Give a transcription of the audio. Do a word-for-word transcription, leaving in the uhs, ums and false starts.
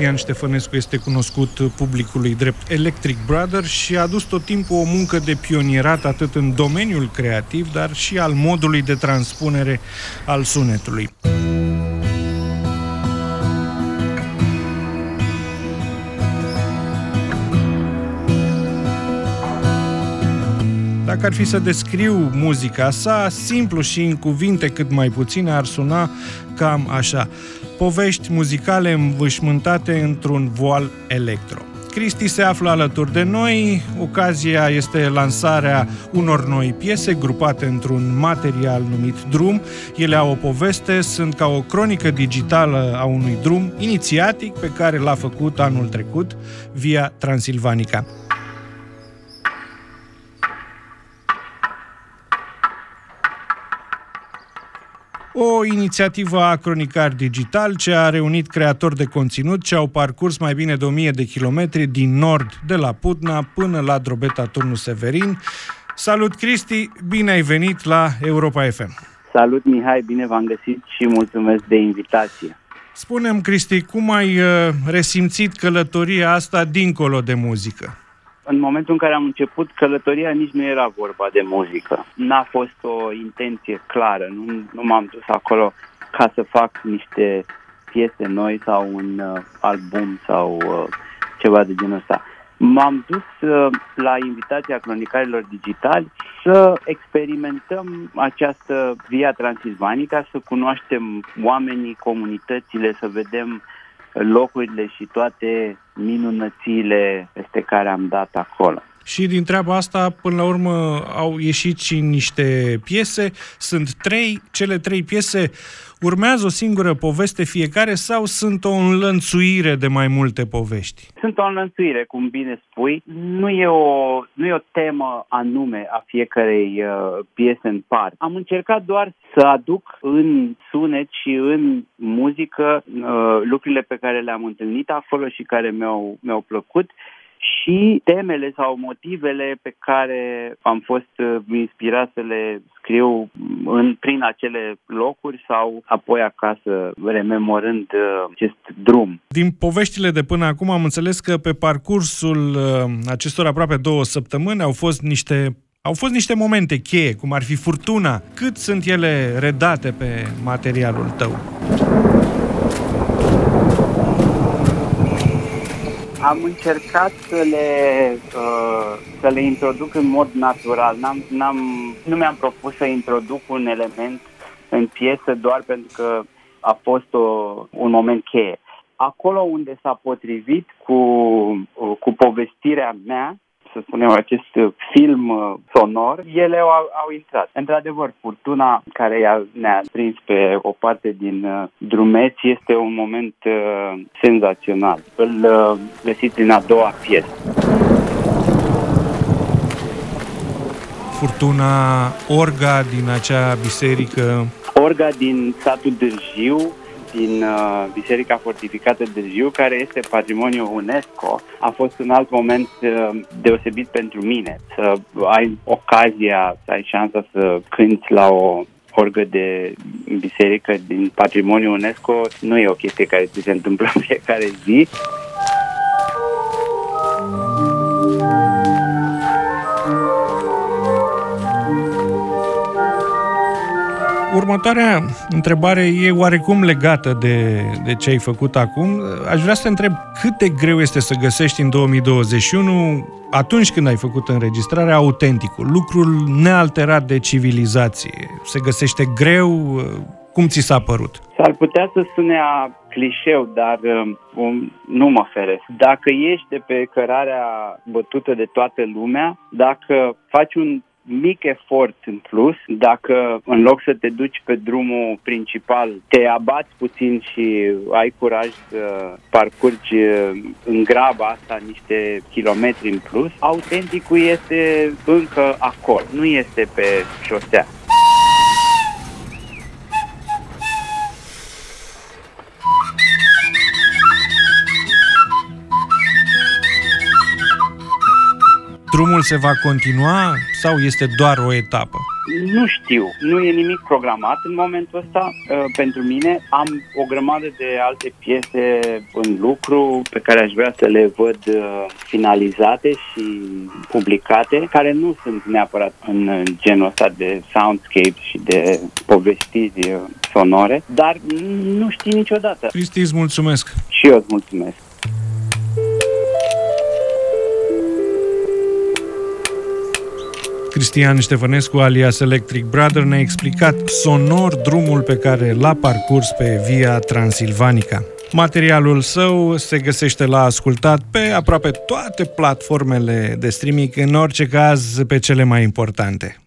Cristian Ștefănescu este cunoscut publicului drept Electric Brother și a dus tot timpul o muncă de pionierat atât în domeniul creativ, dar și al modului de transpunere al sunetului. Dacă ar fi să descriu muzica sa, simplu și în cuvinte cât mai puține, ar suna cam așa. Povești muzicale învășmântate într-un voal electro. Cristi se află alături de noi, ocazia este lansarea unor noi piese grupate într-un material numit drum. Ele au o poveste, sunt ca o cronică digitală a unui drum inițiatic pe care l-a făcut anul trecut Via Transilvanica. O inițiativă a Cronicari Digital, ce a reunit creatori de conținut ce au parcurs mai bine de o mie de kilometri din nord, de la Putna până la Drobeta Turnu Severin. Salut, Cristi! Bine ai venit la Europa F M! Salut, Mihai! Bine v-am găsit și mulțumesc de invitație! Spune-mi, Cristi, cum ai resimțit călătoria asta dincolo de muzică? În momentul în care am început călătoria, nici nu era vorba de muzică. N-a fost o intenție clară, nu, nu m-am dus acolo ca să fac niște piese noi sau un uh, album sau uh, ceva de genul ăsta. M-am dus uh, la invitația Cronicarilor Digitali să experimentăm această Via Transilvanica, să cunoaștem oamenii, comunitățile, să vedem locurile și toate minunățile peste care am dat acolo. Și din treaba asta, până la urmă, au ieșit și niște piese. Sunt trei, cele trei piese urmează o singură poveste fiecare sau sunt o înlănțuire de mai multe povești? Sunt o înlănțuire, cum bine spui. Nu e o, nu e o temă anume a fiecărei uh, piese în parte. Am încercat doar să aduc în sunet și în muzică uh, lucrurile pe care le-am întâlnit acolo și care mi-au, mi-au plăcut și temele sau motivele pe care am fost inspirat să le scriu în, prin acele locuri sau apoi acasă, rememorând acest drum. Din poveștile de până acum am înțeles că pe parcursul acestor aproape două săptămâni au fost niște, au fost niște momente cheie, cum ar fi furtuna. Cât sunt ele redate pe materialul tău? Am încercat să le, uh, să le introduc în mod natural. N-am, n-am, nu mi-am propus să introduc un element în piesă doar pentru că a fost o, un moment cheie. Acolo unde s-a potrivit cu, uh, cu povestirea mea, să spunem, acest film sonor, ele au, au intrat. Într-adevăr, furtuna care ne-a prins pe o parte din uh, drumeți este un moment uh, senzațional. Îl uh, găsiți în a doua piesă. Furtuna, orga din acea biserică. Orga din satul Dârjiu, din uh, Biserica Fortificată de Jiu, care este patrimoniu UNESCO, a fost un alt moment uh, deosebit pentru mine. Să ai ocazia, să ai șansa să cânti la o orgă de biserică din patrimoniu UNESCO, nu e o chestie care ți se întâmplă în fiecare zi. Următoarea întrebare e oarecum legată de, de ce ai făcut acum. Aș vrea să te întreb cât de greu este să găsești în două mii douăzeci și unu, atunci când ai făcut înregistrarea, autenticul, lucrul nealterat de civilizație. Se găsește greu? Cum ți s-a părut? S-ar putea să sune a clișeu, dar um, nu mă feresc. Dacă ești de pe cărarea bătută de toată lumea, dacă faci un mic efort în plus, dacă în loc să te duci pe drumul principal, te abați puțin și ai curaj să parcurgi în graba asta niște kilometri în plus, autenticul este încă acolo, nu este pe șosea. Drumul se va continua sau este doar o etapă? Nu știu, nu e nimic programat în momentul ăsta. Pentru mine am o grămadă de alte piese în lucru pe care aș vrea să le văd finalizate și publicate, care nu sunt neapărat în genul ăsta de soundscape și de povestiri sonore, dar nu știi niciodată. Cristi, îți mulțumesc. Și eu îți mulțumesc. Cristian Ștefănescu, alias Electric Brother, ne-a explicat sonor drumul pe care l-a parcurs pe Via Transilvanica. Materialul său se găsește la ascultat pe aproape toate platformele de streaming, în orice caz pe cele mai importante.